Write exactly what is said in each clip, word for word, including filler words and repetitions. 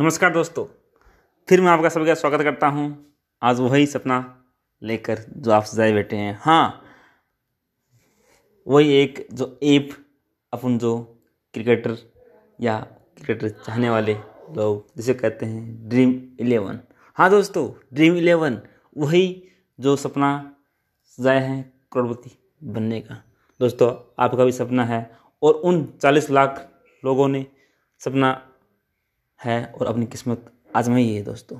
नमस्कार दोस्तों, फिर मैं आपका सबका स्वागत करता हूं। आज वही सपना लेकर जो आप सजाए बैठे हैं, हाँ वही एक जो ऐप अपन जो क्रिकेटर या क्रिकेटर चाहने वाले लोग जिसे कहते हैं ड्रीम इलेवन। हाँ दोस्तों, ड्रीम इलेवन वही जो सपना सजाए हैं करोड़पति बनने का। दोस्तों आपका भी सपना है और उन चालीस लाख लोगों ने सपना है और अपनी किस्मत आजमाई है। दोस्तों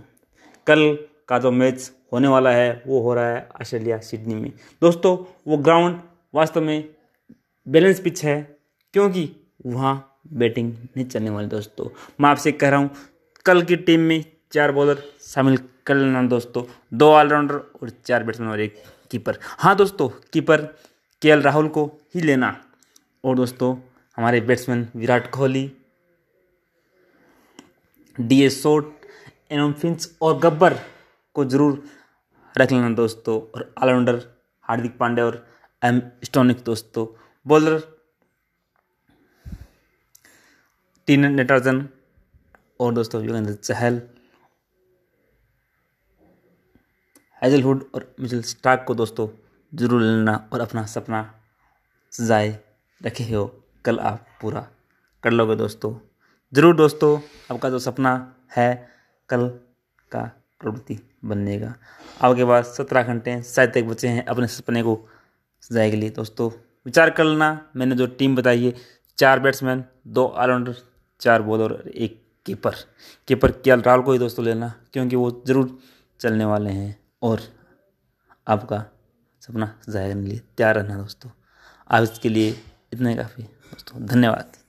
कल का जो मैच होने वाला है वो हो रहा है ऑस्ट्रेलिया सिडनी में। दोस्तों वो ग्राउंड वास्तव में बैलेंस पिच है क्योंकि वहाँ बैटिंग नहीं चलने वाली। दोस्तों मैं आपसे कह रहा हूँ कल की टीम में चार बॉलर शामिल कर लेना दोस्तों, दो ऑलराउंडर और चार बैट्समैन और एक कीपर। हाँ दोस्तों कीपर केएल राहुल को ही लेना और दोस्तों हमारे batsman Virat Kohli, D'Arcy Short, Aaron Finch और गब्बर को जरूर रख लेना दोस्तों, और ऑलराउंडर हार्दिक पांड्या और एम स्टोनिक। दोस्तों बॉलर टीन नटराजन और दोस्तों युजवेंद्र चहल, हैजलवुड और मिचेल स्टार्क को दोस्तों जरूर लेना और अपना सपना सजाए रखे हो, कल आप पूरा कर लोगे दोस्तों। ज़रूर दोस्तों आपका जो सपना है कल का करोड़पति बनने का, आपके पास सत्रह घंटे शायद तक बचे हैं अपने सपने को सजाए के लिए। दोस्तों विचार कर लेना, मैंने जो टीम बताई है चार बैट्समैन, दो ऑलराउंडर, चार बॉलर, एक कीपर। कीपर केएल राहुल को ही दोस्तों लेना क्योंकि वो ज़रूर चलने वाले हैं और आपका सपना सजाए के लिए तैयार रहना दोस्तों। आज इसके लिए इतना काफ़ी दोस्तों, धन्यवाद।